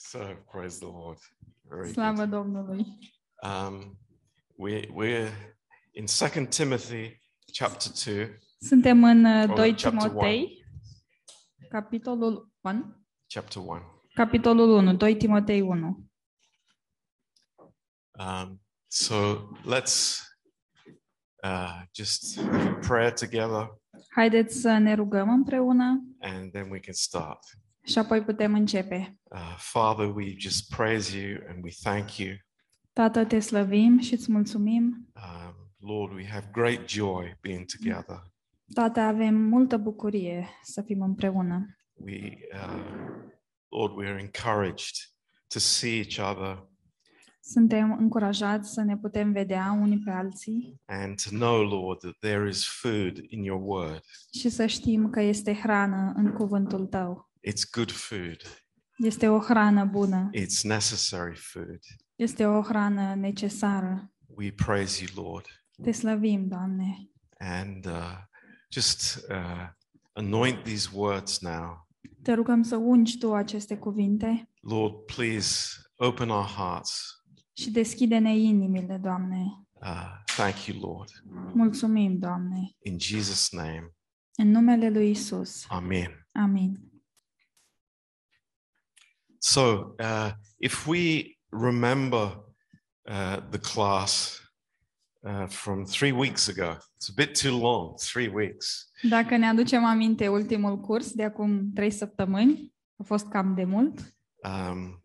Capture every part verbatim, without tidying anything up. So, praise the Lord. Very Slavă good. Domnului. Um, we, we're in Second Timothy, chapter two. Suntem în doi Timotei, capitolul unu. Chapter one. Capitolul unu, doi Timotei unu. Um, so, let's uh, just have a prayer together. Haideți să ne rugăm împreună. And then we can start. Și apoi putem începe. Uh, Father, we just praise you and we thank you. Tată, te slăvim și îți mulțumim. Um, Lord, we have great joy being together. Tată, avem multă bucurie să fim împreună. We, uh, Lord, we are encouraged to see each other. Suntem încurajați să ne putem vedea unii pe alții. And to know, Lord, that there is food in your word. Și să știm că este hrană în cuvântul tău. It's good food. Este o hrană bună. It's necessary food. Este o hrană necesară. We praise you, Lord. Te slăvim, Doamne. And uh, just uh, anoint these words now. Te rugăm să ungi tu aceste cuvinte. Lord, please open our hearts. Și deschide-ne inimile, Doamne. Uh, thank you, Lord. Mulțumim, Doamne. In Jesus' name. În numele lui Isus. Amen. Amen. So, uh, if we remember uh, the class uh, from three weeks ago, it's a bit too long, three weeks. Dacă ne aducem aminte ultimul curs de acum trei săptămâni, a fost cam de mult. Um,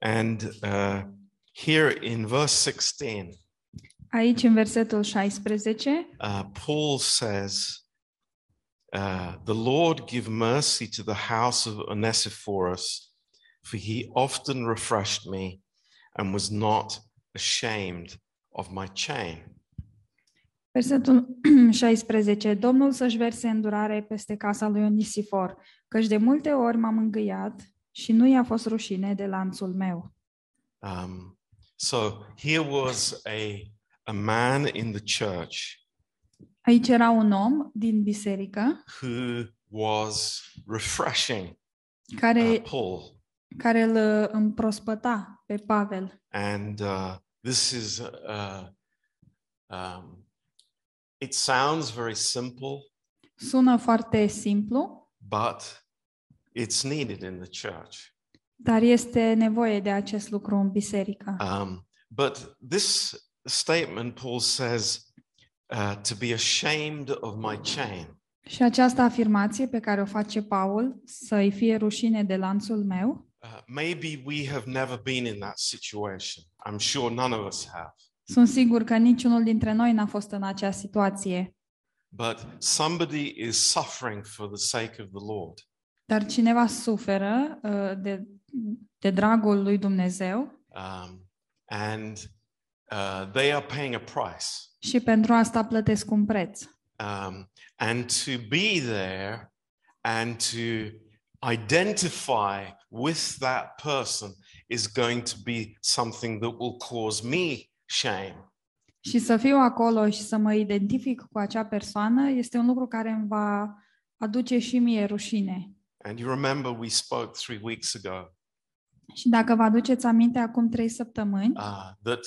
and uh, Here in verse sixteen, aici în versetul șaisprezece, uh, Paul says, uh, "The Lord give mercy to the house of Onesiphorus, for he often refreshed me and was not ashamed of my chain." Versetul șaisprezece, Domnul să-și verse îndurare peste casa lui Onesifor, căci de multe ori m-am îngâiat și nu i-a fost rușine de lanțul meu. Um, So here was a a man in the church. Aici era un om din biserică. Who was refreshing care, Paul. Care îl împrospăta pe Pavel. And uh, this is uh, um, it sounds very simple. Sună foarte simplu. But it's needed in the church. Dar este nevoie de acest lucru în biserică. Um, but this statement, Paul says, uh, to be ashamed of my chain. Și această afirmație pe care o face Paul, să-i fie rușine de lanțul meu. Uh, maybe we have never been in that situation. I'm sure none of us have. Sunt sigur că niciunul dintre noi n-a fost în acea situație. But somebody is suffering for the sake of the Lord. Dar cineva suferă uh, de de dragul lui Dumnezeu. Um, and uh, they are paying a price. Și pentru asta plătesc un preț. Um, and to be there and to identify with that person is going to be something that will cause me shame. Și să fiu acolo și să mă identific cu acea persoană este un lucru care îmi va aduce și mie rușine. And you remember we spoke three weeks ago. Și dacă vă aduceți aminte acum trei săptămâni, uh, that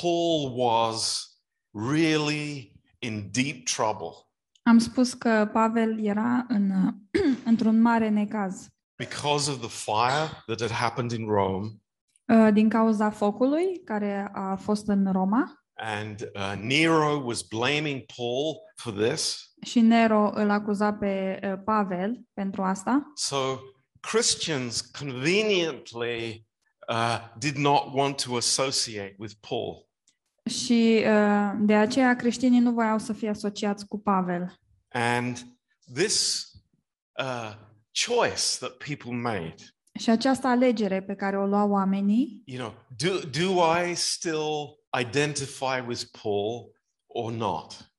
Paul was really in deep trouble. Am spus că Pavel era în într-un mare necaz. Because of the fire that had happened in Rome. Uh, din cauza focului care a fost în Roma. And uh, Nero was blaming Paul for this. Și Nero îl acuza pe uh, Pavel pentru asta. So Christians conveniently uh, did not want to associate with Paul. Și uh, de aceea creștinii nu voiau să fie asociați cu Pavel. And this uh, choice that people made. Și această alegere pe care o luau oamenii. You know, do do I still identify with Paul or not?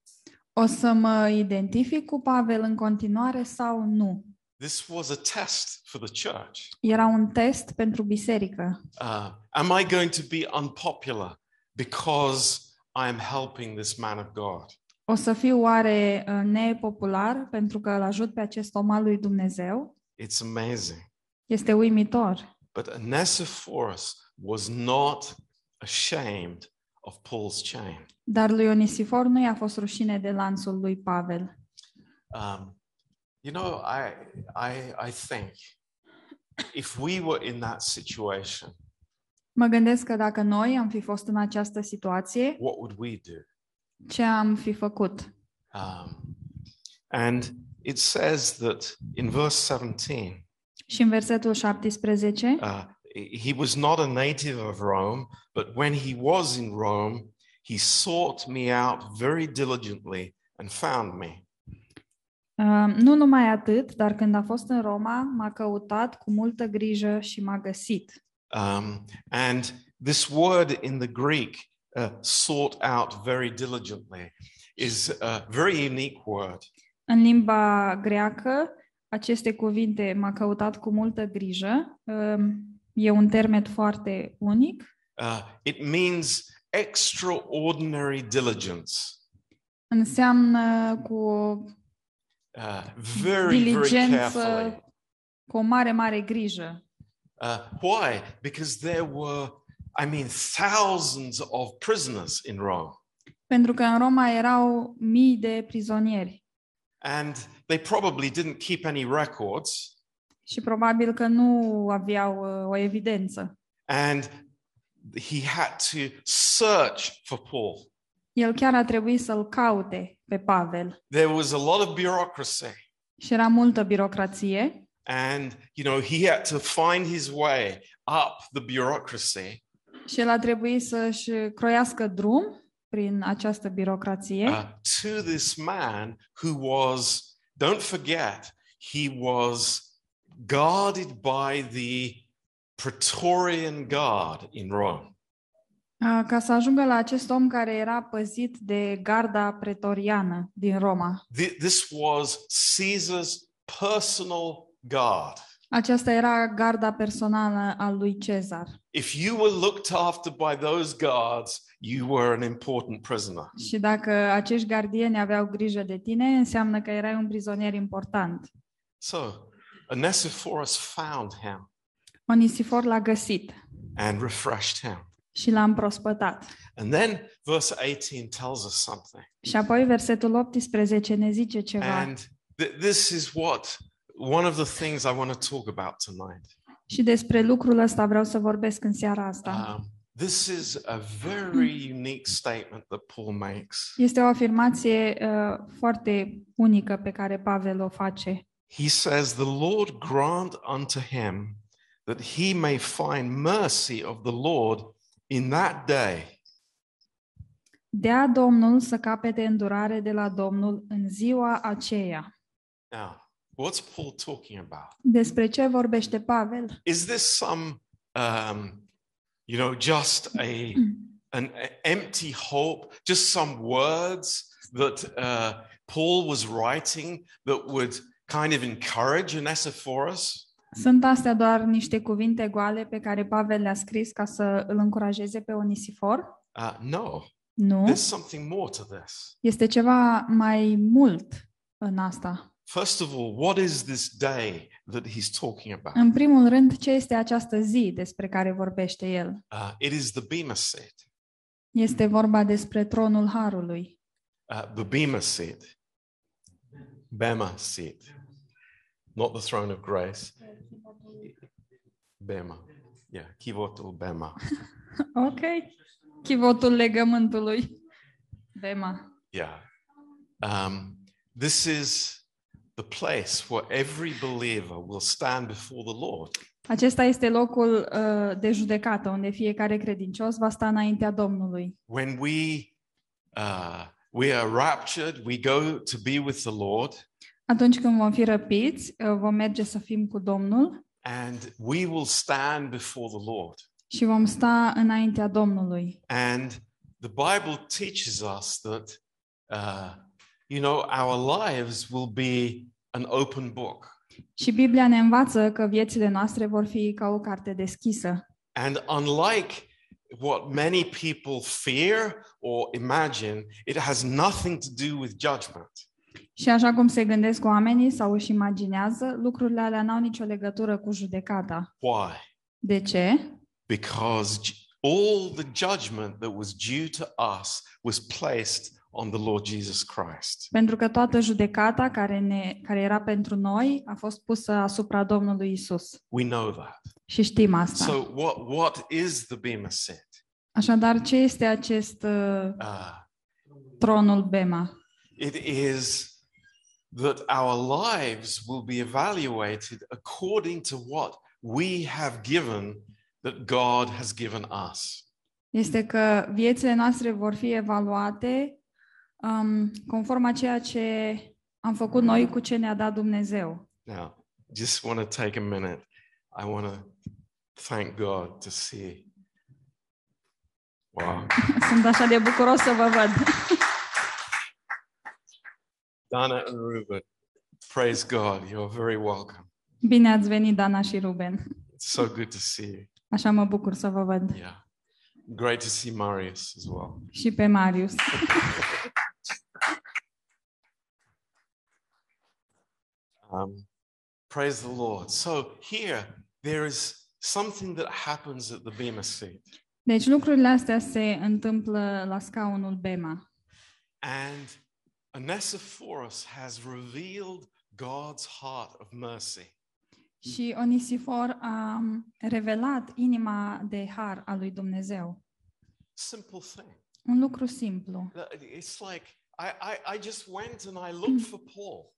O să mă identific cu Pavel în continuare sau nu? This was a test for the church. Era un test pentru biserică. Uh, am I going to be unpopular because I am helping this man of God? O să fiu oare nepopular pentru că îl ajut pe acest om al lui Dumnezeu? It's amazing. Este uimitor. But Onesiphorus was not ashamed of Paul's chain. Dar lui Onesifor nu i-a fost rușine de lanțul lui Pavel. Um, you know, I, I, I think if we were in that situation, mă gândesc că dacă noi am fi fost în această situație, what would we do? Ce am fi făcut? Um, and it says that in verse seventeen. Și în versetul șaptesprezece, uh, he was not a native of Rome, but when he was in Rome, he sought me out very diligently and found me. Uh, nu numai atât, dar când a fost în Roma, m-a căutat cu multă grijă și m-a găsit. Um, and this word in the Greek, uh, sought out very diligently, is a very unique word. În limba greacă, aceste cuvinte m-a căutat cu multă grijă. E un termen foarte unic. Uh, it means extraordinary diligence. Înseamnă cu uh, very, diligență, very cu o mare, mare grijă. Uh, why? Because there were, I mean, thousands of prisoners in Rome. Pentru că în Roma erau mii de prizonieri. And they probably didn't keep any records. Și probabil că nu aveau o evidență. And he had to search for Paul. El chiar a trebuit să-l caute pe Pavel. There was a lot of bureaucracy. Și era multă birocrație. And you know, he had to find his way up the bureaucracy. Și el a trebuit să-și croiască drum prin această birocrație. Uh, to this man who was, don't forget, he was guarded by the Praetorian Guard in Rome. Uh, ca să ajungă la acest om care era păzit de garda pretoriană din Roma. The, this was Caesar's personal guard. Aceasta era garda personală a lui Cezar. If you were looked after by those guards, you were an important prisoner. Și dacă acești gardieni aveau grijă de tine, înseamnă că erai un prizonier important. So, Onesiphorus found him. Onesifor l-a găsit. And refreshed him. Și l-a împrospătat. And then verse eighteen tells us something. Și apoi versetul optsprezece ne zice ceva. And th- this is what one of the things I want to talk about tonight. Și despre lucrul ăsta vreau să vorbesc în seara asta. Um, This is a very unique statement that Paul makes. Este o afirmație uh, foarte unică pe care Pavel o face. He says, "The Lord grant unto him that he may find mercy of the Lord in that day." Dea Domnul să capete îndurare de la Domnul în ziua aceea. Now, what's Paul talking about? Despre ce vorbește Pavel? Is this some um, You know, just a an empty hope, just some words that uh, Paul was writing that would kind of encourage Onesiphorus. Sunt astea doar niște cuvinte goale pe care Pavel le-a scris ca să îl încurajeze pe Onesifor? Uh, no. Nu. There's something more to this. Este ceva mai mult în asta. First of all, what is this day that he's talking about? În primul rând, ce este această zi despre care vorbește el? Uh, it is the Bema seat. Este vorba despre tronul harului. Uh, the Bema seat. Bema seat. Not the throne of grace. Bema. Yeah, chivotul Bema. Ok. Chivotul legământului. Bema. Yeah. Um, this is the place where every believer will stand before the Lord. Acesta este locul uh, de judecată unde fiecare credincios va sta înaintea Domnului. When we uh, we are raptured, we go to be with the Lord. Atunci când vom fi răpiți, vom merge să fim cu Domnul. And we will stand before the Lord. Și vom sta înaintea Domnului. And the Bible teaches us that uh, you know, our lives will be an open book. Și Biblia ne învață că viețile noastre vor fi ca o carte deschisă. And unlike what many people fear or imagine, it has nothing to do with judgment. Și așa cum se gândesc oamenii sau își imaginează, lucrurile alea n-au nicio legătură cu judecata. Why? De ce? Because all the judgment that was due to us was placed on the Lord Jesus Christ. Pentru că toată judecata care ne care era pentru noi a fost pusă asupra Domnului Isus. We know that. Și știm asta. So what what is the Bema seat? Așadar, ce este acest uh, uh, tronul Bema? It is that our lives will be evaluated according to what we have given that God has given us. Este că viețile noastre vor fi evaluate um, conform a ceea ce am făcut noi cu ce ne-a dat Dumnezeu. Now, just want to take a minute. I want to thank God to see. Wow. Sunt așa de bucuros să vă văd. Dana and Ruben, praise God, you're very welcome. Bine ați venit, Dana și Ruben. It's so good to see you. Așa mă bucur să vă văd. Yeah. Great to see Marius as well. Și pe Marius. um, praise the Lord. So here there is something that happens at the Bema seat. Deci lucrurile astea se întâmplă la scaunul Bema. And Onesiphorus has revealed God's heart of mercy. Și Onesifor a revelat inima de har a lui Dumnezeu. Simple thing. Un lucru simplu. It's like I I I just went and I looked for Paul.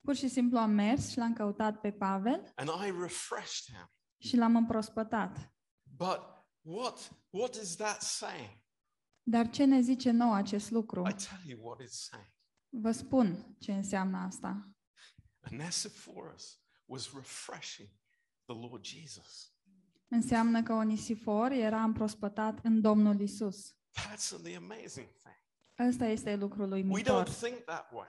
Pur și simplu am mers și l-am căutat pe Pavel. And I refreshed him. Și l-am împrospătat. But what what is that saying? Dar ce ne zice nou acest lucru? I tell you what it's saying. Vă spun ce înseamnă asta. Onesiphorus was refreshing the Lord Jesus. Înseamnă că Onesifor era împrospătat în Domnul Isus. That's the amazing thing. Asta este lucrul uimitor. We don't think that way.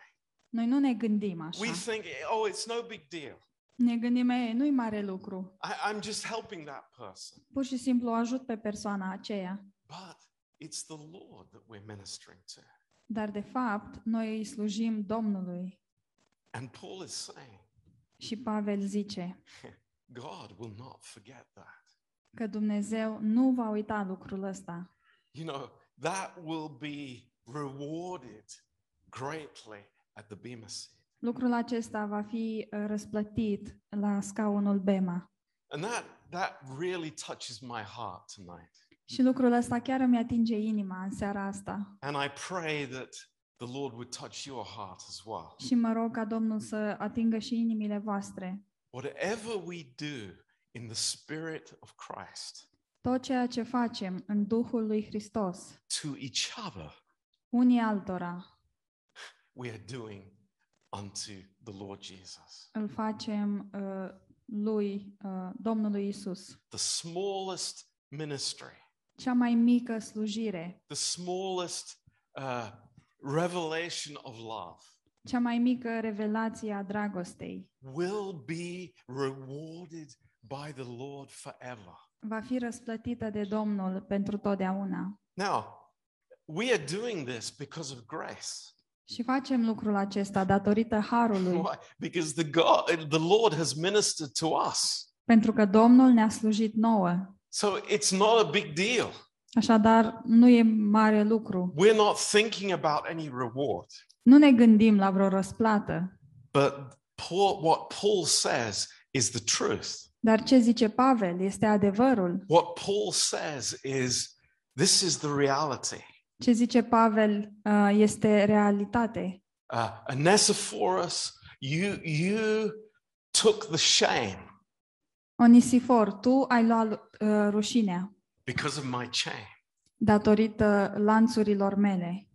Noi nu ne gândim așa. We think, oh, it's no big deal. Ne gândim, nu-i mare lucru. I, I'm just helping that person. Pur și simplu ajut pe persoana aceea. But it's the Lord that we're ministering to. Dar de fapt, noi îi slujim Domnului. And Paul is saying, și Pavel zice God will not forget that. Că Dumnezeu nu va uita lucrul ăsta. You know, that will be rewarded greatly at the Bema seat. Lucrul acesta va fi răsplătit la scaunul Bema. And that that really touches my heart tonight. Și lucrul ăsta chiar îmi atinge inima în seara asta. And I pray that the Lord would touch your heart as well. Și mă rog ca Domnul să atingă și inimile voastre. Whatever we do in the spirit of Christ. Tot ceea ce facem în Duhul lui Hristos. To each other. Unii altora. We are doing unto the Lord Jesus. Îl facem uh, lui uh, Domnului Isus. The smallest ministry. Cea mai mică slujire. The smallest uh, revelation of love. Cea mai mică revelație a dragostei. Will be rewarded by the Lord forever. Va fi răsplătită de Domnul pentru totdeauna. Now, we are doing this because of grace. Și facem lucrul acesta datorită harului. Why? Because the God, the Lord has ministered to us. Pentru că Domnul ne-a slujit nouă. So it's not a big deal. Așadar, nu e mare lucru. We're not thinking about any reward. Nu ne gândim la vreo răsplată. But Paul, what Paul says is the truth. Dar ce zice Pavel este adevărul. What Paul says is this is the reality. Ce zice Pavel uh, este realitate. Uh, Onesiphorus, you you took the shame. Onesifor, tu ai luat uh, rușinea. Because of my chain. Datorită lanțurilor mele.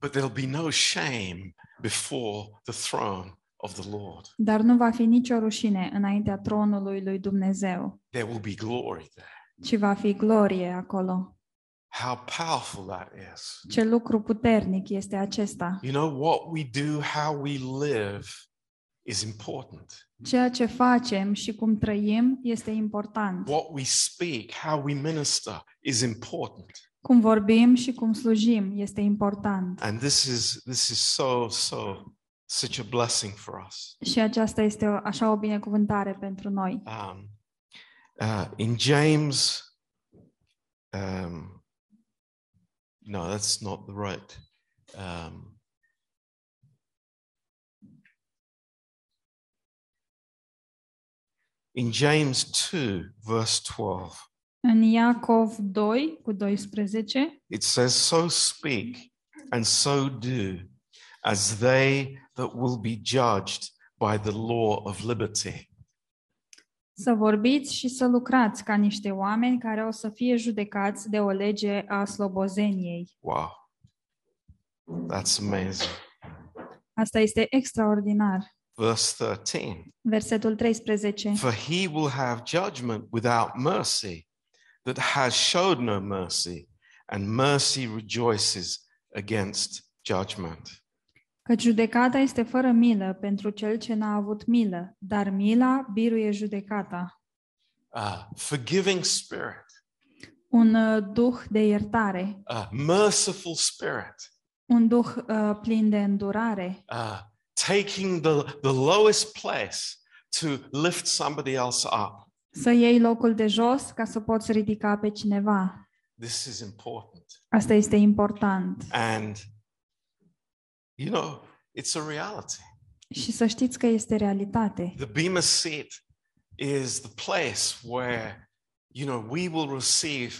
But there'll be no shame before the throne of the Lord. Dar nu va fi nicio rușine înaintea tronului lui Dumnezeu. There will be glory there. Ci va fi glorie acolo. How powerful that is. Ce lucru puternic este acesta. You know what we do, how we live is important. Ceea ce facem și cum trăim este important. What we speak, how we minister is important. Cum vorbim și cum slujim este important. And this is this is so so such a blessing for us. Și aceasta este o, așa o binecuvântare pentru noi. Um, Uh, in James, um, no, that's not the right. Um, in James two, verse twelve. În Iacov doi, cu doisprezece. It says, so speak and so do, as they that will be judged by the law of liberty. Să vorbiți și să lucrați ca niște oameni care o să fie judecați de o lege a slobozeniei. Wow! That's amazing. Asta este extraordinar. Verse thirteen. Versetul treisprezece. For he will have judgment without mercy, that has showed no mercy, and mercy rejoices against judgment. Că judecata este fără milă pentru cel ce n-a avut milă, dar mila biruie judecata. Uh, forgiving spirit. Un uh, duh de iertare. Uh, merciful spirit. Un duh uh, plin de îndurare. Uh, taking the, the lowest place to lift somebody else up. Să iei locul de jos ca să poți ridica pe cineva. This is important. Asta este important. And you know, it's a reality. Și să știți că este realitate. The Bema seat is the place where, you know, we will receive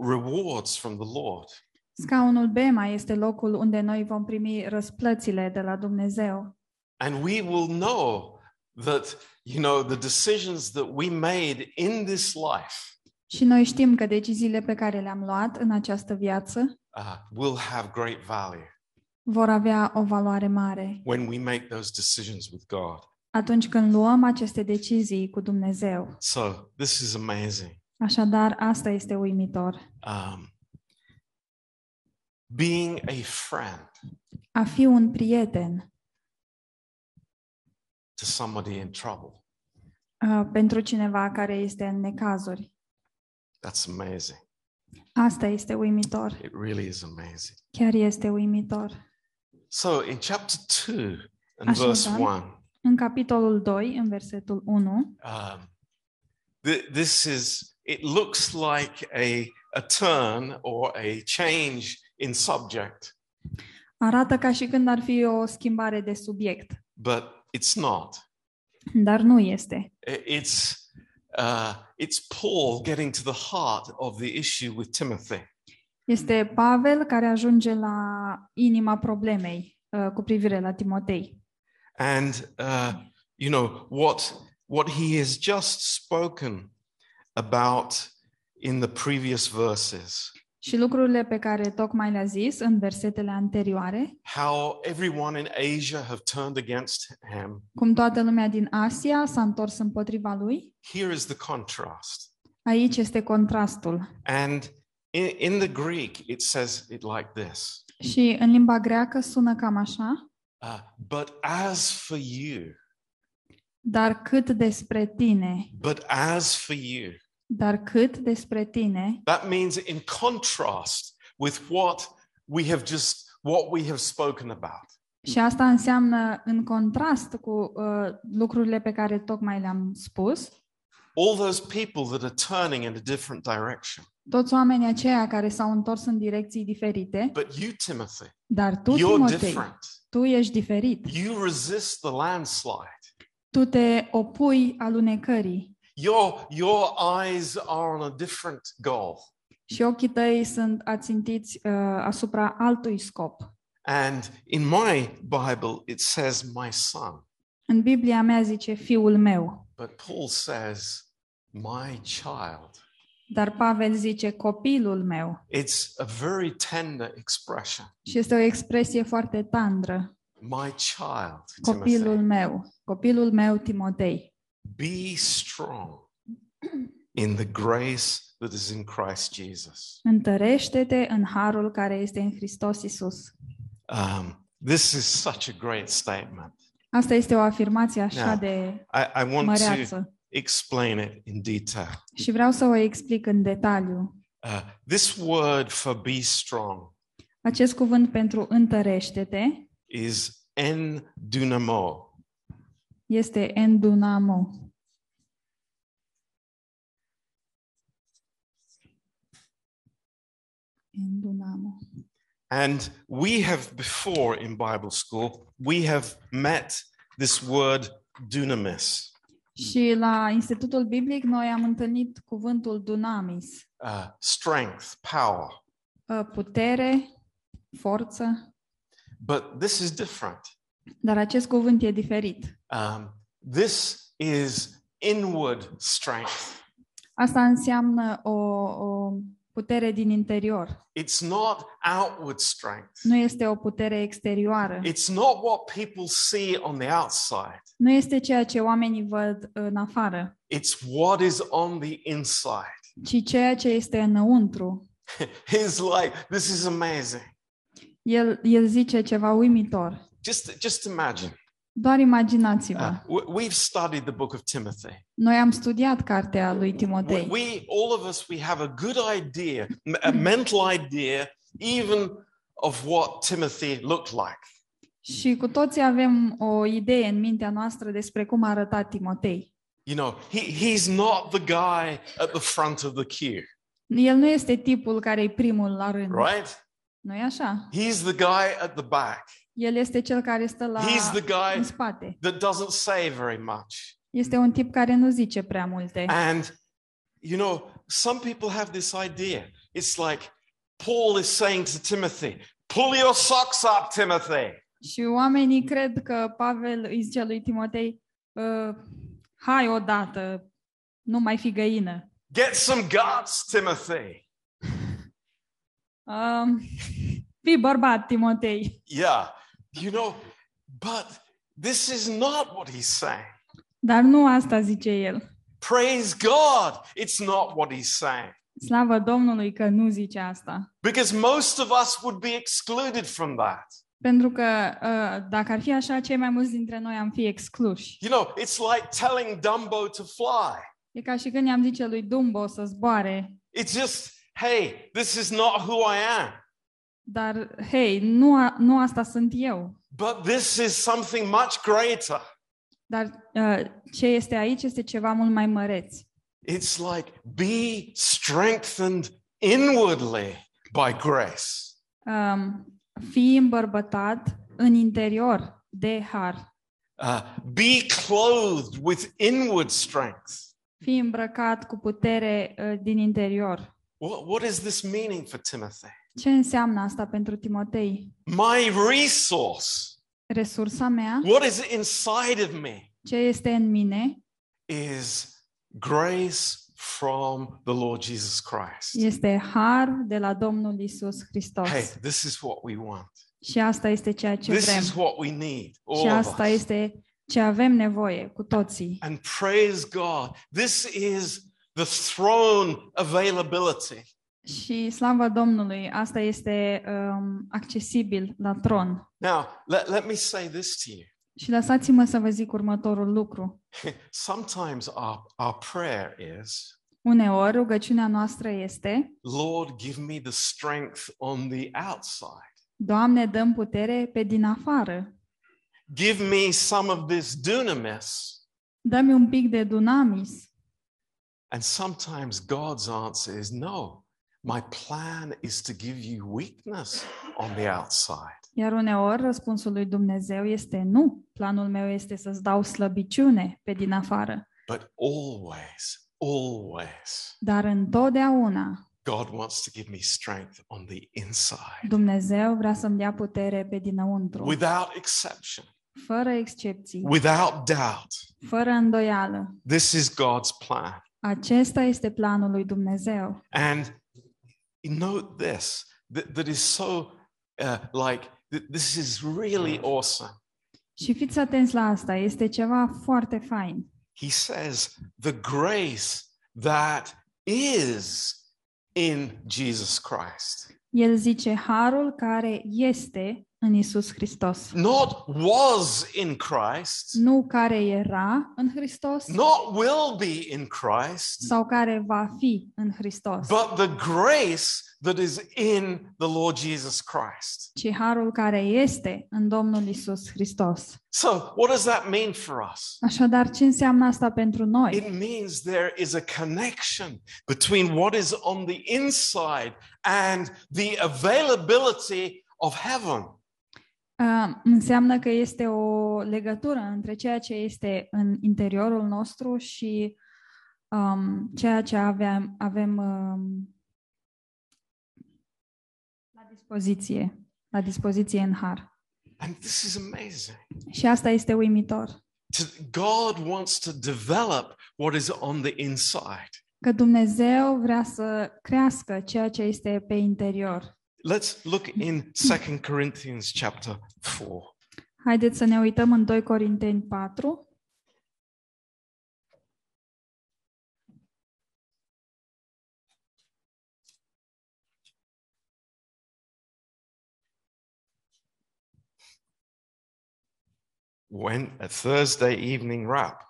rewards from the Lord. Scaunul Bema este locul unde noi vom primi răsplățile de la Dumnezeu. And we will know that, you know, the decisions that we made in this life. Și noi știm că deciziile pe care le-am luat în această viață uh, will have great value. Vor avea o valoare mare. When we make those decisions with God. Atunci când luăm aceste decizii cu Dumnezeu. So, this is amazing. Așadar, asta este uimitor. Um, being a friend. A fi un prieten. To somebody in trouble. Uh, pentru cineva care este în necazuri. That's amazing. Asta este uimitor. It really is amazing. Chiar este uimitor. So in chapter two and Așadar, verse one. În capitolul doi, în versetul unu. Um, th- this is it looks like a a turn or a change in subject. Arată ca și când ar fi o schimbare de subiect. But it's not. Dar nu este. It's uh, it's Paul getting to the heart of the issue with Timothy. Este Pavel care ajunge la inima problemei uh, cu privire la Timotei. And uh, you know what what he has just spoken about in the previous verses. Și lucrurile pe care tocmai le-a zis în versetele anterioare. How everyone in Asia have turned against him. Cum toată lumea din Asia s-a întors împotriva lui. Here is the contrast. Aici este contrastul. And in, in the Greek it says it like this. Și în limba greacă sună cam așa. Uh, but as for you. Dar cât despre tine. But as for you. Dar cât despre tine. That means in contrast with what we have just what we have spoken about. Și asta înseamnă în contrast cu uh, lucrurile pe care tocmai le-am spus. All those people that are turning in a different direction. Toți oamenii aceia care s-au întors în direcții diferite. But you, Timothy, dar tu, Timotei, tu ești diferit. You resist the landslide. Tu te opui alunecării. Your your eyes are on a different goal. Și ochii tăi sunt ațintiți uh, asupra altui scop. And in my Bible it says my son. În Biblia mea zice fiul meu. But Paul says my child. Dar Pavel zice copilul meu. It's a very tender expression. Și este o expresie foarte tandră. My child. Copilul Timothy. Meu. Copilul meu Timotei. Be strong in the grace that is in Christ Jesus. Întărește-te în harul care este în Hristos Iisus. Um, this is such a great statement. Asta este o afirmație așa Now, de I, I want măreață. To explain it in detail. Și vreau să o explic în detaliu. Uh, this word for be strong. Acest cuvânt pentru întărește-te is en dynamo. Este endunamo. And we have before in Bible school, we have met this word dunamis. Și la Institutul Biblic noi am întâlnit cuvântul dunamis. Uh, strength, power. Uh, putere, forță. But this is different. Dar acest cuvânt e diferit. Um, this is inward strength. Asta înseamnă o, o putere din interior. It's not outward strength. Nu este o putere exterioară. It's not what people see on the outside. Nu este ceea ce oamenii văd în afară. It's what is on the inside. Ci ceea ce este înăuntru. He's like, this is amazing. El, el zice ceva uimitor. Just, just imagine. Doar imaginați-vă. Uh, we've studied the book of Timothy. Noi am studiat cartea lui Timotei. We, all of us, we have a good idea, a mental idea, even of what Timothy looked like. Și cu toții avem o idee în mintea noastră despre cum arăta Timotei. You know, he, he's not the guy at the front of the queue. El nu este tipul care e primul la rând. Right? Nu e așa? He's the guy at the back. El este cel care stă la He's the guy în spate. That doesn't say very much. Este un tip care nu zice prea multe. And you know, some people have this idea. It's like Paul is saying to Timothy, "Pull your socks up, Timothy." Și oamenii cred că Pavel îi zice lui Timotei, uh, "Hai odată, nu mai fi găină." Get some guts, Timothy. Um, fii bărbat, Timotei. Yeah. You know, but this is not what he's saying. Dar nu asta zice el. Praise God, it's not what he's saying. Slavă Domnului că nu zice asta. Because most of us would be excluded from that. Pentru că uh, dacă ar fi așa, cei mai mulți dintre noi am fi excluși. You know, it's like telling Dumbo to fly. E ca și când i-am zice lui Dumbo să zboare. It's just, hey, this is not who I am. Dar hey, nu a, nu asta sunt eu. But this is something much greater. Dar uh, ce este aici este ceva mult mai măreț. It's like be strengthened inwardly by grace. Um, fii îmbărbătat în interior de har. Uh, be clothed with inward strength. Fii îmbrăcat cu putere uh, din interior. What, what is this meaning for Timothy? Ce înseamnă asta pentru Timotei? My resource. Resursa mea. What is inside of me? Ce este în mine? Is grace from the Lord Jesus Christ. Este har de la Domnul Isus Hristos. Hey, this is what we want. Și asta este ceea ce vrem. This is what we need. Și asta este ce avem nevoie cu toții. And praise God. This is the throne availability. Și slava Domnului, asta este um, accesibil la tron. Now, let, let me say this to you. Și lăsați-mă să vă zic următorul lucru. Sometimes our, our prayer is, uneori rugăciunea noastră este, Lord, give me the strength on the outside. Doamne, dă-mi putere pe din afară. Give me some of this dunamis. Dă-mi un pic de dunamis. And sometimes God's answer is no. My plan is to give you weakness on the outside. Iar uneori răspunsul lui Dumnezeu este nu. Planul meu este să-ți dau slăbiciune pe din afară. But always, always. Dar întotdeauna. God wants to give me strength on the inside. Dumnezeu vrea să-mi dea putere pe dinăuntru. Without exception. Fără excepții. Without doubt. Fără îndoială. This is God's plan. Acesta este planul lui Dumnezeu. And note this, that, that is so uh, like, this is really awesome. Și fiți atenți la asta, este ceva foarte fain. He says, the grace that is in Jesus Christ. El zice, harul care este în Iisus Hristos. Not was in Christ. Nu care era în Hristos. Not will be in Christ. Sau care va fi în Hristos. But the grace that is in the Lord Jesus Christ. Ci harul care este în Domnul Iisus Hristos. So, what does that mean for us? Așadar, ce înseamnă asta pentru noi? It means there is a connection between what is on the inside and the availability of heaven. Uh, înseamnă că este o legătură între ceea ce este în interiorul nostru și um, ceea ce aveam, avem um, la dispoziție, la dispoziție în har. And this is amazing. Și asta este uimitor. God wants to develop what is on the inside. Că Dumnezeu vrea să crească ceea ce este pe interior. Let's look in Second Corinthians chapter four. Haideți să ne uităm în doi Corinteni patru. When a Thursday evening wrap.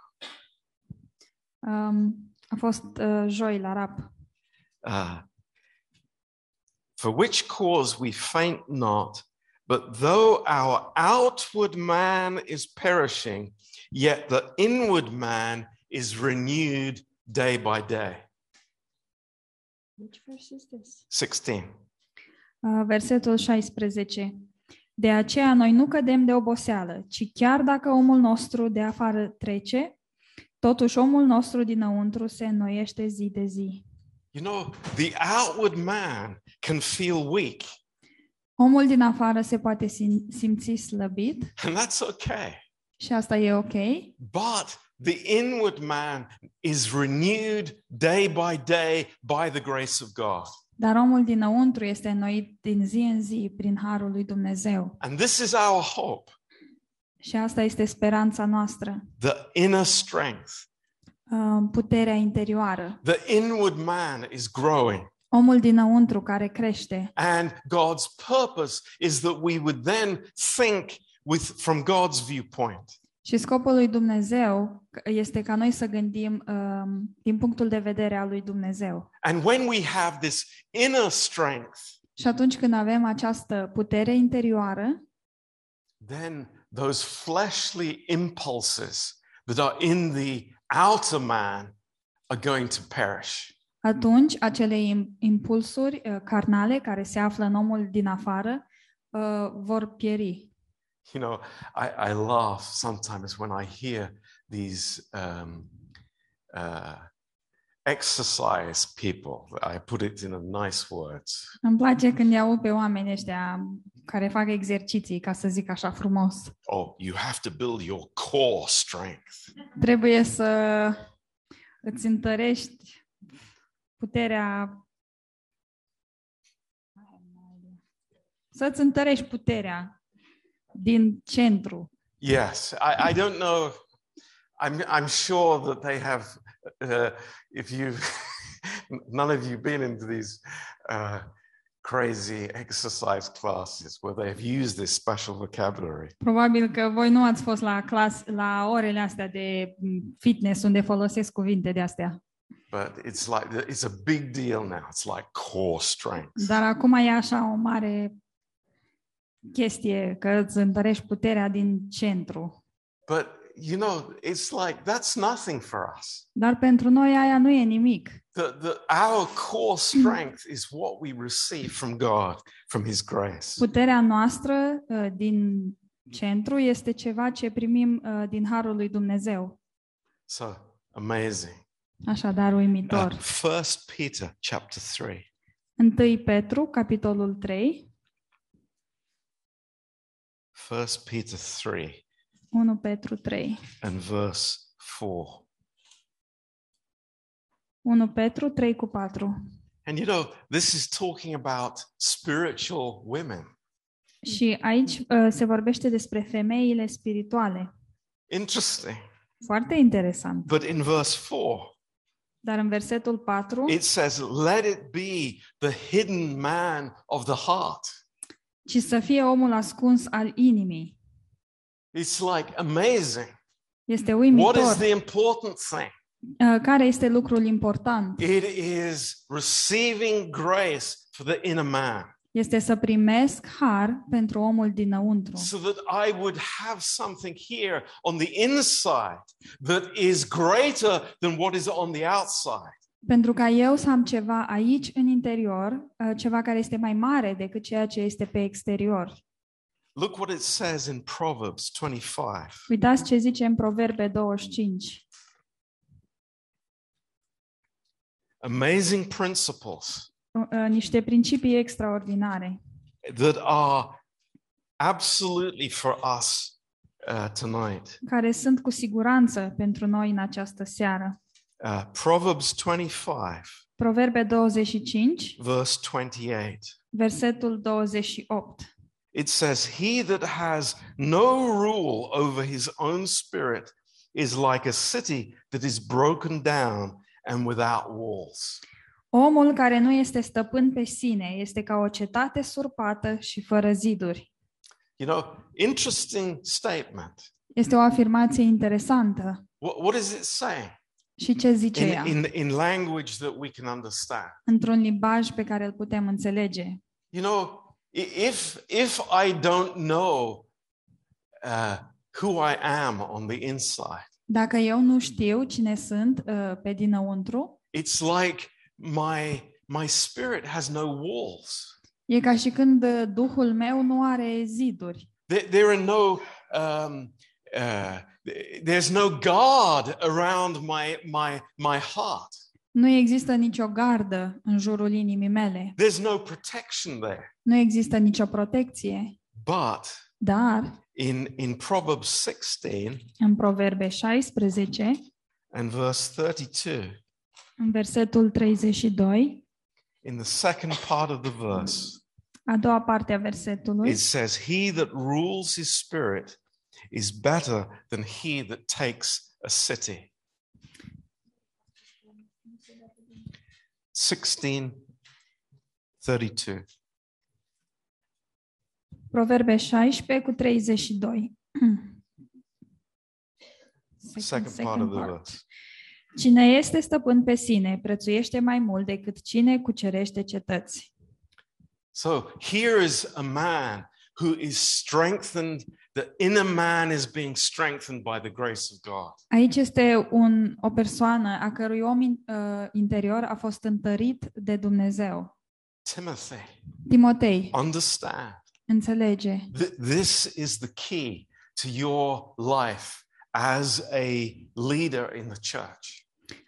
Um, a fost uh, joi la rap. Uh, For which cause we faint not, but though our outward man is perishing, yet the inward man is renewed day by day. Which verse is this? sixteen. Uh, versetul șaisprezece. De aceea noi nu cădem de oboseală, ci chiar dacă omul nostru de afară trece, totuși omul nostru dinăuntru se înnoiește zi de zi. You know, the outward man can feel weak. Omul din afară se poate simți slăbit. And that's okay. Și asta e okay. But the inward man is renewed day by day by the grace of God. Dar omul dinăuntru este înnoit din zi în zi prin harul lui Dumnezeu. And this is our hope. Și asta este speranța noastră. The inner strength. Puterea interioară. The inward man is growing. Omul dinăuntru care crește. And God's purpose is that we would then think with from God's viewpoint. Și scopul lui Dumnezeu este ca noi să gândim um, din punctul de vedere al lui Dumnezeu. And when we have this inner strength. Și atunci când avem această putere interioară, then those fleshly impulses that are in the outer man are going to perish. Atunci acele impulsuri uh, carnale care se află în omul din afară uh, vor pieri. You know, I, I laugh sometimes when I hear these um, uh, exercise people. I put it in a nice words. Îmi place când iau pe oamenii ăștia care fac exerciții, ca să zic așa frumos. Oh, you have to build your core strength. Trebuie să îți întărești puterea. Să îți întărești puterea din centru. Yes, I, I don't know. I'm I'm sure that they have uh, if you none of you been into these uh, crazy exercise classes where they have used this special vocabulary. Probabil că voi nu ați fost la clas la orele astea de fitness unde folosesc cuvinte de astea. But it's like it's a big deal now. It's like core strength. Dar acum e așa o mare chestie că îți întărești puterea din centru. But you know, it's like that's nothing for us. Dar pentru noi aia nu e nimic. The, the, our core strength is what we receive from God, from His grace. Puterea noastră uh, din centru este ceva ce primim uh, din harul lui Dumnezeu. So amazing. Așadar uimitor. Uh, First Peter chapter three. Întâi Petru capitolul trei. First Peter trei. Întâi Petru trei. And verse four. Întâi Petru trei cu patru. And you know, this is talking about spiritual women. Și aici uh, se vorbește despre femeile spirituale. Interesting. Foarte interesant. But in verse four. Dar în versetul patru. It says, let it be the hidden man of the heart. ci să fie omul ascuns al inimii. It's like amazing. Este uimitor. What is the important thing? Care este lucrul important? It is receiving grace for the inner man. Este să primesc har pentru omul dinăuntru. So that I would have something here on the inside that is greater than what is on the outside. Pentru ca eu să am ceva aici în interior, ceva care este mai mare decât ceea ce este pe exterior. Look what it says in Proverbs twenty-five. Uitați ce zice în Proverbe douăzeci și cinci. Amazing principles. Niște principii extraordinare. That are absolutely for us uh, tonight. Care sunt cu siguranță pentru noi în această seară. Uh, Proverbs twenty-five. Proverbe douăzeci și cinci. Verse twenty-eight. Versetul douăzeci și opt. It says, "He that has no rule over his own spirit is like a city that is broken down and without walls." Omul care nu este stăpân pe sine este ca o cetate surpată și fără ziduri. You know, interesting statement. Este o afirmație interesantă. What, what does it say? Și ce zice ea? In, in, in language that we can understand. Într-un limbaj pe care îl putem înțelege. You know, if if I don't know uh, who I am on the inside. Dacă eu nu știu cine sunt uh, pe dinăuntru. It's like My my spirit has no walls. E ca și când duhul meu nu are ziduri. There, there are no um, uh, there's no guard around my my my heart. Nu există nicio gardă în jurul inimii mele. There's no protection there. Nu există nicio protecție. But dar in in Proverbs sixteen. În Proverbe șaisprezece. And verse thirty-two. În versetul treizeci și doi, in the second part of the verse, a doua parte a versetului, it says, "He that rules his spirit is better than he that takes a city." sixteen thirty-two. Proverbe șaisprezece cu treizeci și doi. Second, second part of the verse. Cine este stăpân pe sine prețuiește mai mult decât cine cucerește cetăți. So here is a man who is strengthened, the inner man is being strengthened by the grace of God. Aici este un o persoană a cărui om uh, interior a fost întărit de Dumnezeu. Timothy. Timotei. Understand. Înțelege. Th- this is the key to your life as a leader in the church.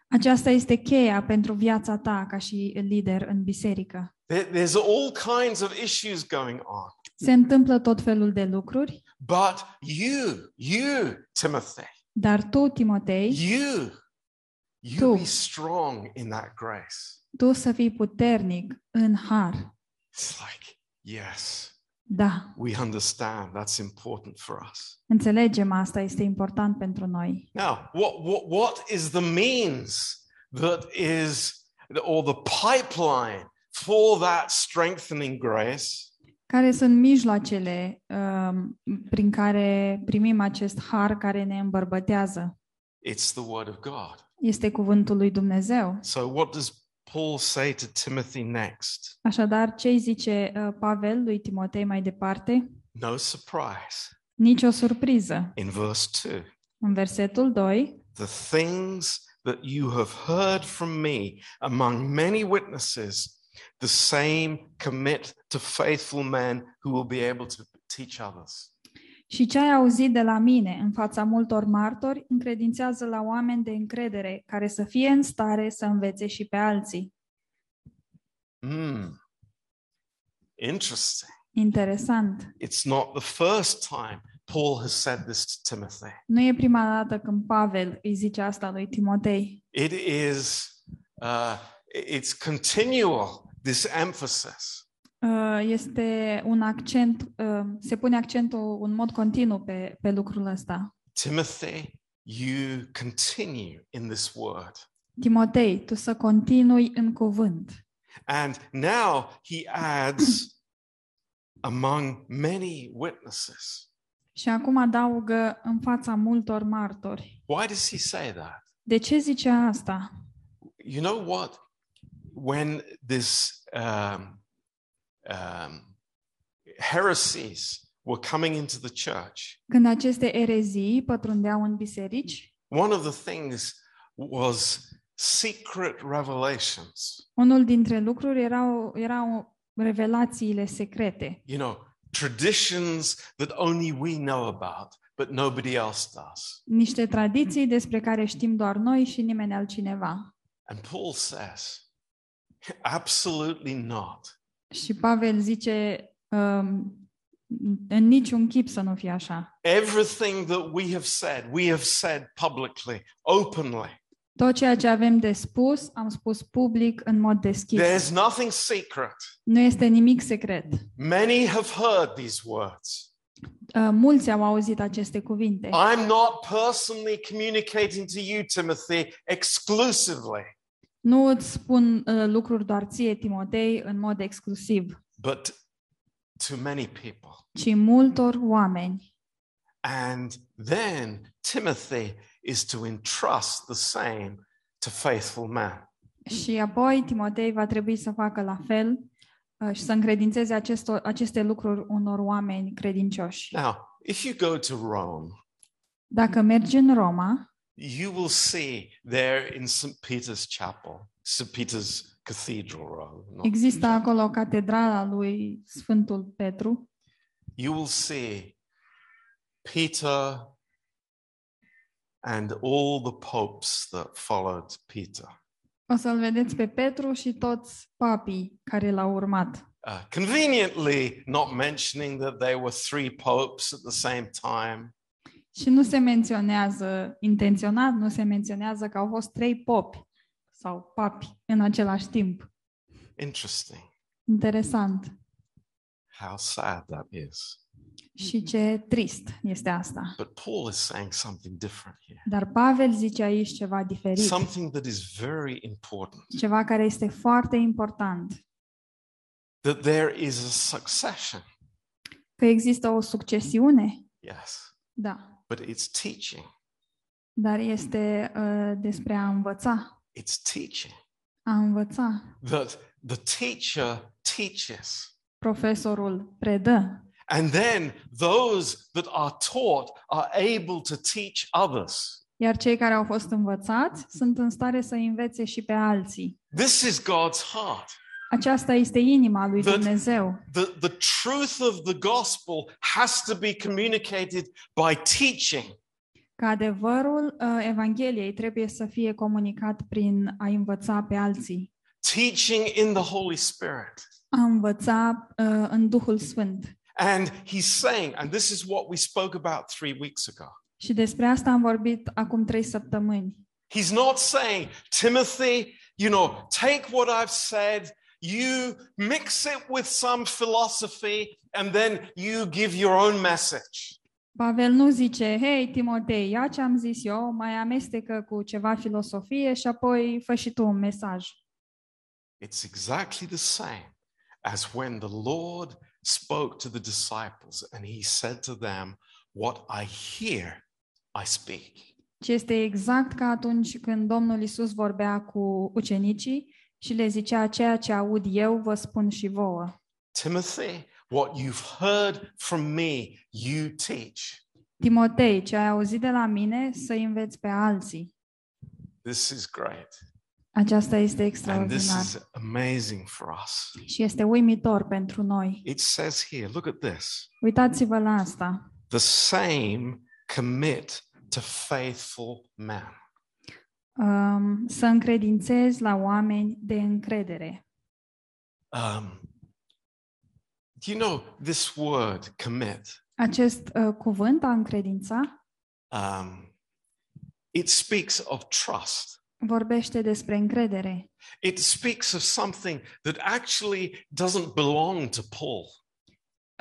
Aceasta este cheia pentru viața ta ca și lider în biserică. There's all kinds of issues going on. Se întâmplă tot felul de lucruri. But you, you, Timothy. Dar tu, Timotei, you, you tu, be strong in that grace. Tu să fii puternic în har. It's like, yes. Da. We understand that's important for us. Înțelegem, asta este important pentru noi. Now, what what what is the means that is or the pipeline for that strengthening grace? Care sunt mijloacele um, prin care primim acest har care ne îmbărbătează? It's the word of God. Este cuvântul lui Dumnezeu. So what does Paul say to Timothy next? Așadar, ce zice uh, Pavel lui Timotei mai departe? No surprise. Nicio surpriză. In verse two. În versetul doi. The things that you have heard from me among many witnesses, the same commit to faithful men who will be able to teach others. Și ce ai auzit de la mine în fața multor martori, încredințează la oameni de încredere care să fie în stare să învețe și pe alții. Mm. Interesting. Interesant. It's not the first time Paul has said this to Timothy. Nu e prima dată când Pavel îi zice asta lui Timotei. It is uh, it's continual, this emphasis. Este un accent, se pune accentul în mod continuu pe, pe lucrul ăsta. Timothy, you continue in this word. Timotei, tu să continui în cuvânt. And now he adds among many witnesses. Și acum adaugă în fața multor martori. Why does he say that? De ce zice asta? You know what? When this um, um, heresies were coming into the church, când aceste erezii pătrundeau în biserici, one of the things was secret revelations. Unul dintre lucruri erau erau revelațiile secrete. You know, traditions that only we know about, but nobody else does. Niște tradiții despre care știm doar noi și nimeni altcineva. And Paul says, absolutely not. Și Pavel zice, um, în niciun chip să nu fie așa. Everything that we have said, we have said publicly, openly. Tot ceea ce avem de spus, am spus public în mod deschis. There's nothing secret. Nu este nimic secret. Many have heard these words. Uh, mulți au auzit aceste cuvinte. I'm not personally communicating to you, Timothy, exclusively. Nu îți spun uh, lucruri doar ție, Timotei, în mod exclusiv. But to many people. Ci multor oameni. And then Timothy is to entrust the same to faithful men. Și apoi Timotei va trebui să facă la fel uh, și să încredințeze acestor, aceste lucruri unor oameni credincioși. Now, if you go to Rome, dacă mergi în Roma, you will see there in Saint Peter's Chapel, Saint Peter's Cathedral. Există acolo catedrala lui Sfântul Petru. You will see Peter and all the popes that followed Peter. O să-l vedeți pe Petru și toți papii care l-au urmat. Uh, conveniently not mentioning that there were three popes at the same time. Și nu se menționează intenționat, nu se menționează că au fost trei popi sau papi în același timp. Interesting. Interesant. How sad that is. Și ce trist este asta. But Paul is saying something different here. Dar Pavel zice aici ceva diferit. Something that is very important. Ceva care este foarte important. That there is a succession. Că există o succesiune. Yes. Da. But it's teaching. Dar este uh, despre a învăța. It's teaching. A învăța. That the teacher teaches. Profesorul predă. And then those that are taught are able to teach others. Iar cei care au fost învățați sunt în stare să învețe și pe alții. This is God's heart. Aceasta este inima lui Dumnezeu. The, the, the truth of the gospel has to be communicated by teaching. Că adevărul uh, Evangheliei trebuie să fie comunicat prin a învăța pe alții. Teaching in the Holy Spirit. A învăța uh, în Duhul Sfânt. And he's saying, and this is what we spoke about three weeks ago. Și despre asta am vorbit acum trei săptămâni. He's not saying, Timothy, you know, take what I've said, you mix it with some philosophy, and then you give your own message. Pavel nu zice, hei, Timotei, ia ce am zis eu, mai amestecă cu ceva filosofie și apoi fă și tu un mesaj. It's exactly the same as when the Lord spoke to the disciples and he said to them, what I hear, I speak. Ce este exact ca atunci când Domnul Iisus vorbea cu ucenicii și le zicea, ceea ce aud eu vă spun și vouă. Timothy, what you've heard from me, you teach. Timotei, ce ai auzit de la mine, să înveți pe alții. This is great. Aceasta este extraordinar. And this is amazing for us. Și este uimitor pentru noi. It says here, look at this. Uitați-vă la asta. The same commit to faithful men. Um, să încredințezi la oameni de încredere. Um, you know this word, commit? Acest uh, cuvânt a încredința? Um, it speaks of trust. Vorbește despre încredere. It speaks of something that actually doesn't belong to Paul.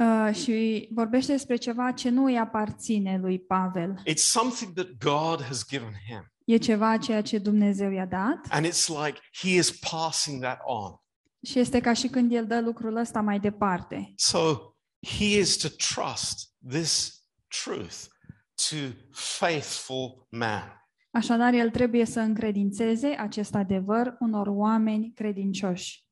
Uh, și vorbește despre ceva ce nu îi aparține lui Pavel. It's something that God has given him. E ceva ceea ce Dumnezeu i-a dat. And it's like he is passing that on. Și este ca și când el dă lucrul ăsta mai departe. So he is to trust this truth to faithful man. Așadar, el trebuie să încredințeze acest adevăr unor oameni credincioși.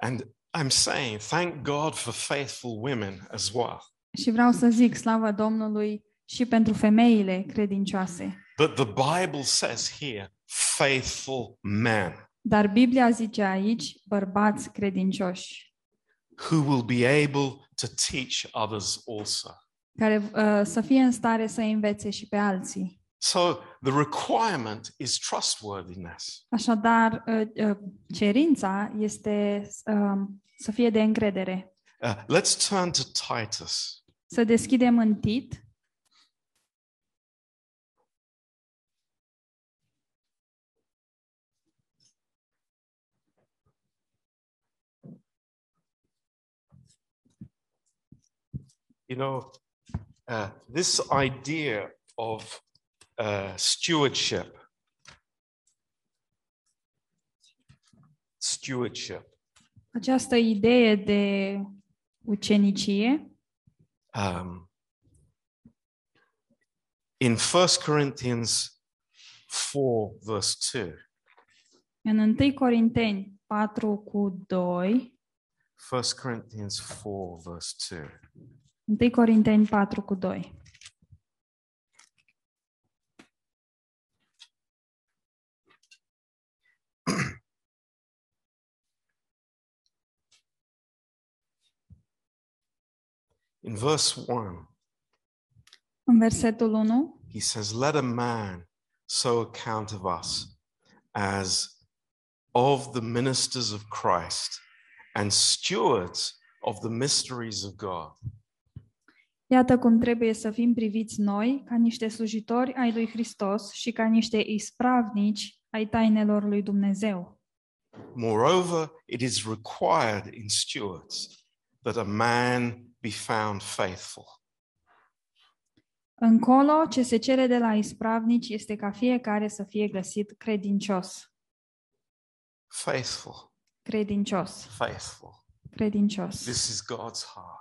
And I'm saying, thank God for faithful women as well. Și vreau să zic, slavă Domnului și pentru femeile credincioase. But the Bible says here, faithful men. Dar Biblia zice aici, bărbați credincioși. Who will be able to teach others also. Care uh, să fie în stare să învețe și pe alții. So the requirement is trustworthiness. Așadar, uh, cerința este uh, să fie de încredere. Uh, let's turn to Titus. Să deschidem în Tit. You know, uh, this idea of Uh, stewardship. Stewardship. Această idee de ucenicie. Um, in First Corinthians four verse two. În întâi Corinteni patru cu doi. First Corinthians four verse two. întâi Corinteni patru cu doi. In verse one, în versetul unu, he says, let a man so account of us as of the ministers of Christ and stewards of the mysteries of God. Iată cum trebuie să fim priviți noi ca niște slujitori ai lui Hristos și ca niște ispravnici ai tainelor lui Dumnezeu. Moreover, it is required in stewards that a man be found faithful. Încolo, ce se cere de la ispravnici este ca fiecare să fie găsit credincios. Faithful. Credincios. Faithful. Credincios. This is God's heart.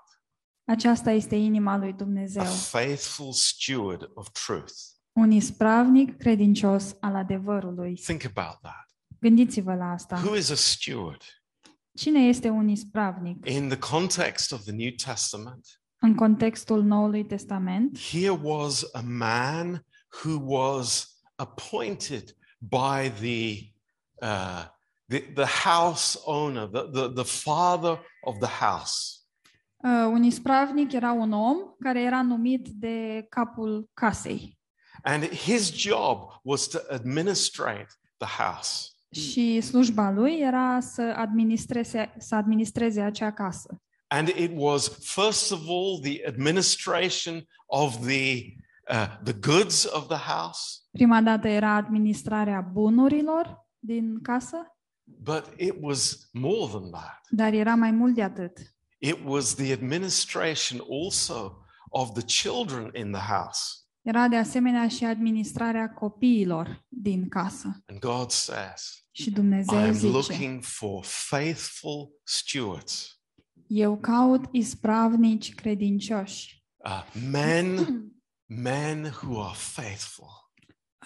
Aceasta este inima lui Dumnezeu. A faithful steward of truth. Un ispravnic credincios al adevărului. Think about that. Gândiți-vă la asta. Who is a steward? Cine este un ispravnic? In the context of the New Testament, în contextul Noului Testament, here was a man who was appointed by the uh, the, the house owner, the, the the father of the house. Uh, un ispravnic era un om care era numit de capul casei. And his job was to administrate the house. Și slujba lui era să administreze să administreze acea casă. And it was first of all the administration of the uh, the goods of the house. Prima dată era administrarea bunurilor din casă. But it was more than that. Dar era mai mult de atât. It was the administration also of the children in the house. Era de asemenea și administrarea copiilor din casă. And God says, și Dumnezeu zice, I'm looking for faithful stewards. Eu caut ispravnici credincioși. Uh, men, men who are faithful.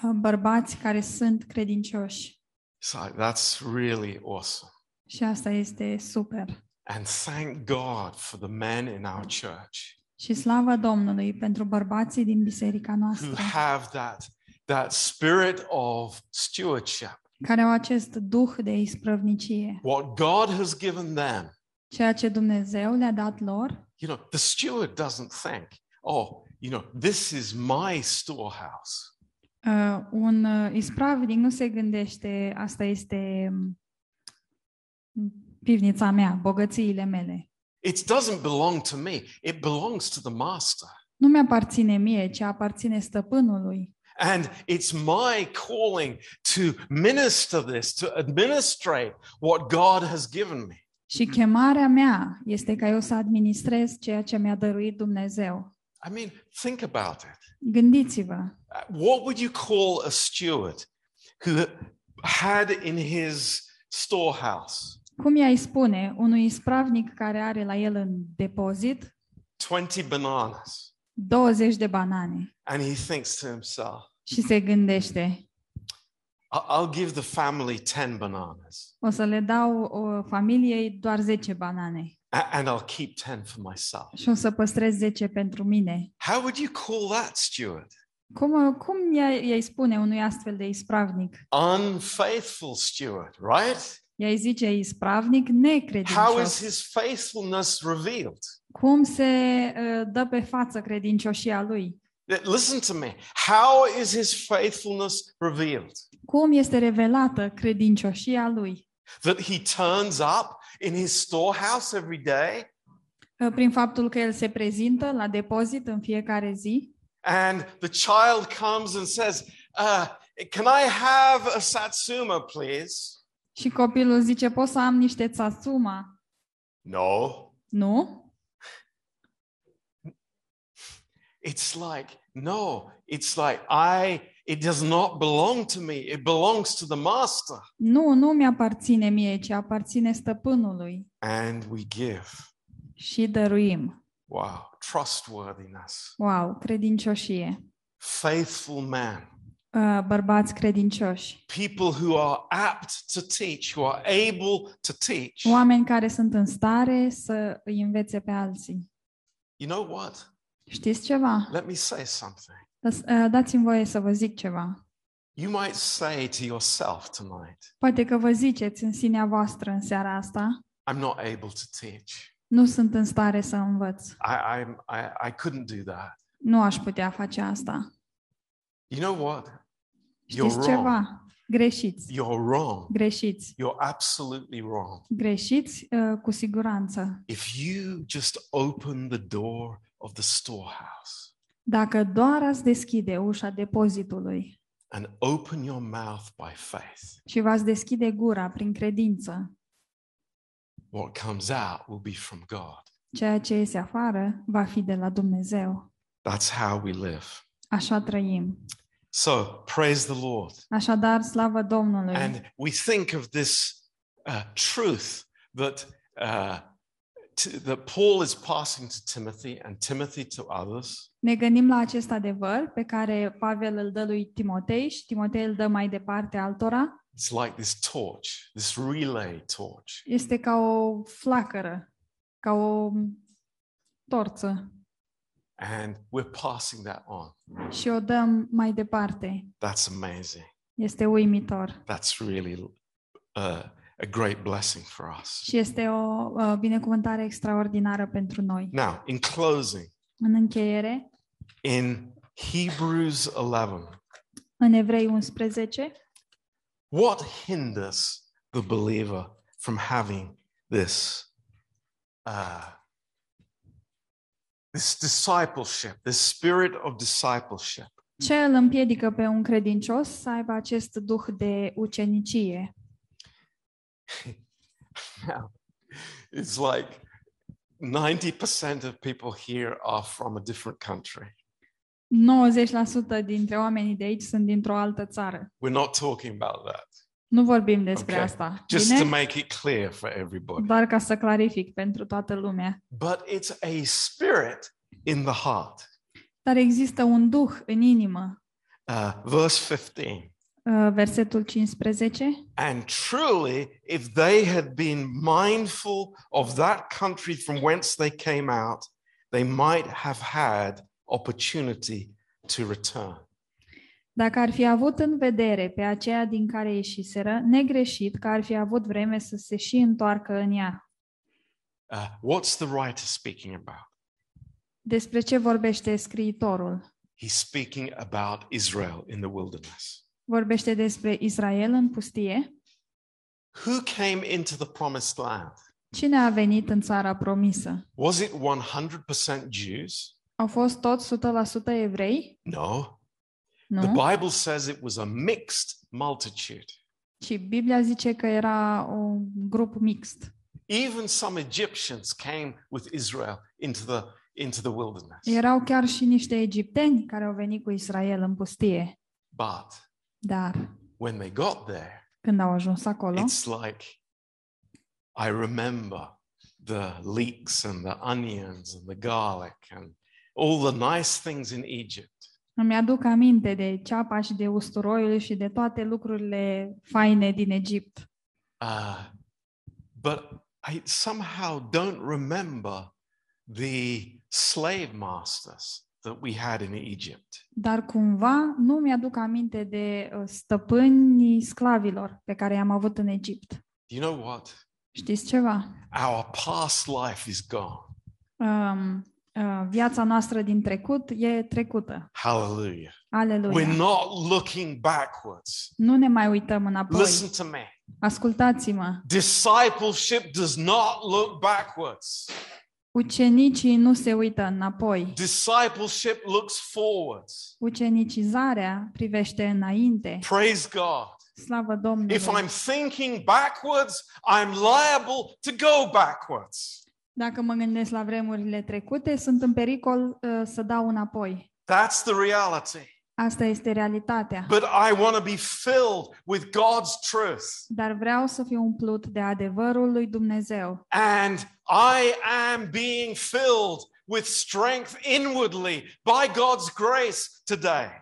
Uh, bărbați care sunt credincioși. So that's really awesome. Și asta este super. And thank God for the men in our church. Și slavă Domnului pentru bărbații din biserica noastră. Who have that that spirit of stewardship. Care au acest duh de isprăvnicie. What God has given them. Ceea ce Dumnezeu le-a dat lor. You know, the steward doesn't think, oh, you know, this is my storehouse. Uh, un ispravnic nu se gândește, asta este pivnița mea, bogățiile mele. It doesn't belong to me. It belongs to the master. Nu mi-aparține mie, ci aparține stăpânului. And it's my calling to minister this, to administrate what God has given me. Și chemarea mea este ca eu să administrez ceea ce mi-a dăruit Dumnezeu. I mean, think about it. Gândiți-vă. What would you call a steward who had in his storehouse? Cum i-ai spune unui ispravnic care are la el în depozit twenty bananas. douăzeci de banane. And he thinks to himself. Și se gândește. I'll give the family ten bananas. O să le dau familiei doar zece banane. And I'll keep ten for myself. Și o să păstrez zece pentru mine. How would you call that steward? Cum cum i-ai spune unui astfel de ispravnic? Unfaithful steward, right? I-ai zice ispravnic necredincios. How is his faithfulness revealed? Cum se uh, dă pe față credincioșia lui? Listen to me. How is his faithfulness revealed? Cum este revelată credincioșia lui? That he turns up in his storehouse every day? Uh, prin faptul că el se prezintă la depozit în fiecare zi? And the child comes and says, uh, can I have a Satsuma, please? Și copilul zice, pot să am niște Satsuma? No. Nu? It's like, no, it's like I, it does not belong to me, it belongs to the master. Nu, nu mi-aparține mie, ci aparține stăpânului. And we give. Și dăruim. Wow, trustworthiness. Wow, credincioșie. Faithful man. Uh, bărbați credincioși. People who are apt to teach, who are able to teach. Oameni care sunt în stare să îi învețe pe alții. You know what? Știți ceva? Let me say something. Dați-mi voie să vă zic ceva. You might say to yourself tonight. Poate că vă ziceți în sinea voastră în seara asta. I'm not able to teach. Nu sunt în stare să învăț. I I I couldn't do that. Nu aș putea face asta. You know what? Știți You're ceva? Wrong. Greșiți. You're wrong. Greșiți. You're absolutely wrong. Greșiți uh, cu siguranță. If you just open the door of the storehouse. Dacă doar ați deschide ușa depozitului. And open your mouth by faith. Și v-ați deschide gura prin credință. What comes out will be from God. Ceea ce iese afară va fi de la Dumnezeu. That's how we live. Așa trăim. So, praise the Lord. Așadar, slavă Domnului. And we think of this uh, truth that uh, that Paul is passing to Timothy and Timothy to others. Ne gândim la acest adevăr pe care Pavel îl dă lui Timotei și Timotei îl dă mai departe altora. It's like this torch, this relay torch. Este ca o flacără, ca o torță. And we're passing that on. Și o dăm mai departe. That's amazing. Este uimitor. That's really uh, a great blessing for us. Și este o uh, binecuvântare extraordinară pentru noi. Now, in closing. În încheiere. In Hebrews eleven. În Evrei unsprezece. What hinders the believer from having this uh, this discipleship, this spirit of discipleship? Ce îl împiedică pe un credincios să aibă acest duh de ucenicie? Now, it's like ninety percent of people here are from a different country. nouăzeci la sută dintre oamenii de aici sunt dintr-o altă țară. We're not talking about that. Nu vorbim despre okay. asta. Just Bine? To make it clear for everybody. Doar ca să clarific pentru toată lumea. But it's a spirit in the heart. Dar există un duh în inimă. Uh, verse fifteen. versetul cincisprezece. And truly, if they had been mindful of that country from whence they came out, they might have had opportunity to return. Dacă ar fi avut în vedere pe aceea din care ieșiseră, negreșit că ar fi avut vreme să se și întoarcă în ea. Uh, what's the writer speaking about? Despre ce vorbește scriitorul? He's speaking about Israel in the wilderness. Vorbește despre Israel în pustie. Who came into the promised land? Cine a venit în țara promisă? Was it one hundred percent Jews? Au fost toți o sută la sută evrei? No. Nu. The Bible says it was a mixed multitude. Și Biblia zice că era un grup mixt. Even some Egyptians came with Israel into the into the wilderness. Erau chiar și niște egipteni care au venit cu Israel în pustie. But Dar, when they got there, când au ajuns acolo, it's like I remember the leeks and the onions and the garlic and all the nice things in Egypt. Îmi aduc aminte de ceapa și de usturoiul și de toate lucrurile faine din Egipt. Uh, but I somehow don't remember the slave masters that we had in Egypt. Dar cumva nu mi-aduc aminte de stăpânii sclavilor pe care i-am avut în Egipt. You know what? Știți ceva? Our past life is gone. Um, Uh, viața noastră din trecut e trecută. Hallelujah. Hallelujah. We're not looking backwards. Nu ne mai uităm înapoi. Listen to me. Ascultați-mă. Discipleship does not look backwards. Ucenicii nu se uită înapoi. Discipleship looks forwards. Ucenicizarea privește înainte. Praise God. Slavă Domnului. If I'm thinking backwards, I'm liable to go backwards. Dacă mă gândesc la vremurile trecute, sunt în pericol uh, să dau înapoi. That's the reality. Asta este realitatea. But I want to be filled with God's truth. Dar vreau să fiu umplut de adevărul lui Dumnezeu. And I am being filled with strength inwardly by God's grace today.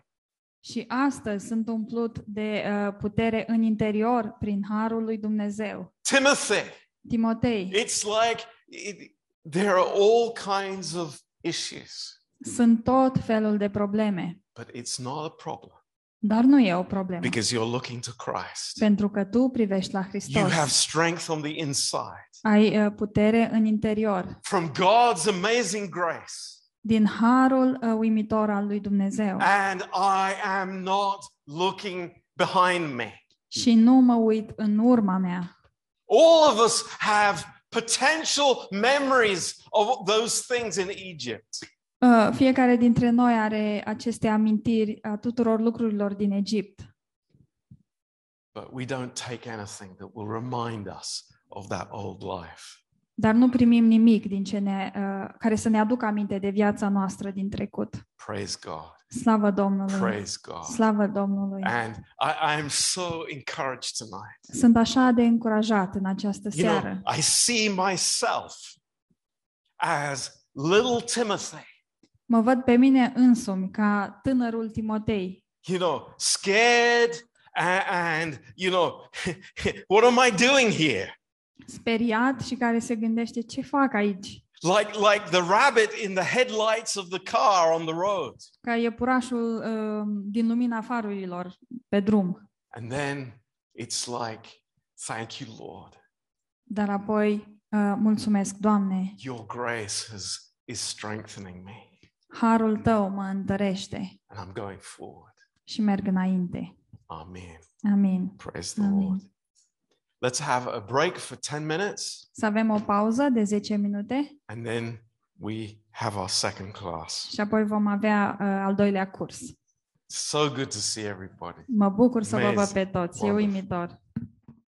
Și astăzi sunt umplut de uh, putere în interior prin harul lui Dumnezeu. Timothy. Timotei. It's like It, there are all kinds of issues. Sunt tot felul de probleme. But it's not a problem. Dar nu e o problemă. Because you're looking to Christ. Pentru că tu privești la Hristos. You have strength on the inside. Ai uh, putere în interior. From God's amazing grace. Din harul uh, uimitor al lui Dumnezeu. And I am not looking behind me. Și nu mă uit în urma mea. All of us have potential memories of those things in Egypt. Uh, fiecare dintre noi are aceste amintiri a tuturor lucrurilor din Egipt. But we don't take anything that will remind us of that old life. Dar nu primim nimic din ce ne, uh, care să ne aducă aminte de viața noastră din trecut. Praise God. Slavă Domnului. Praise God. Slavă Domnului. And I, I am so encouraged tonight. Sunt așa de încurajat în această seară. You know, I see myself as little Timothy. Mă văd pe mine însumi ca tânărul Timotei. You know, scared and, and you know, what am I doing here? Speriat și care se gândește ce fac aici. Like like the rabbit in the headlights of the car on the road. Ca iepurașul uh, din lumina farurilor pe drum. And then it's like, thank you, Lord. Dar apoi uh, mulțumesc, Doamne. Your grace has, is strengthening me. Harul tău mă întărește. And I'm going forward. Și merg înainte. Amen. Amen. Praise the Amen. Lord. Let's have a break for ten minutes. Să avem o pauză de zece minute. And then we have our second class. Și apoi vom avea uh, al doilea curs. So good to see everybody. Mă bucur să vă văd pe toți. E uimitor.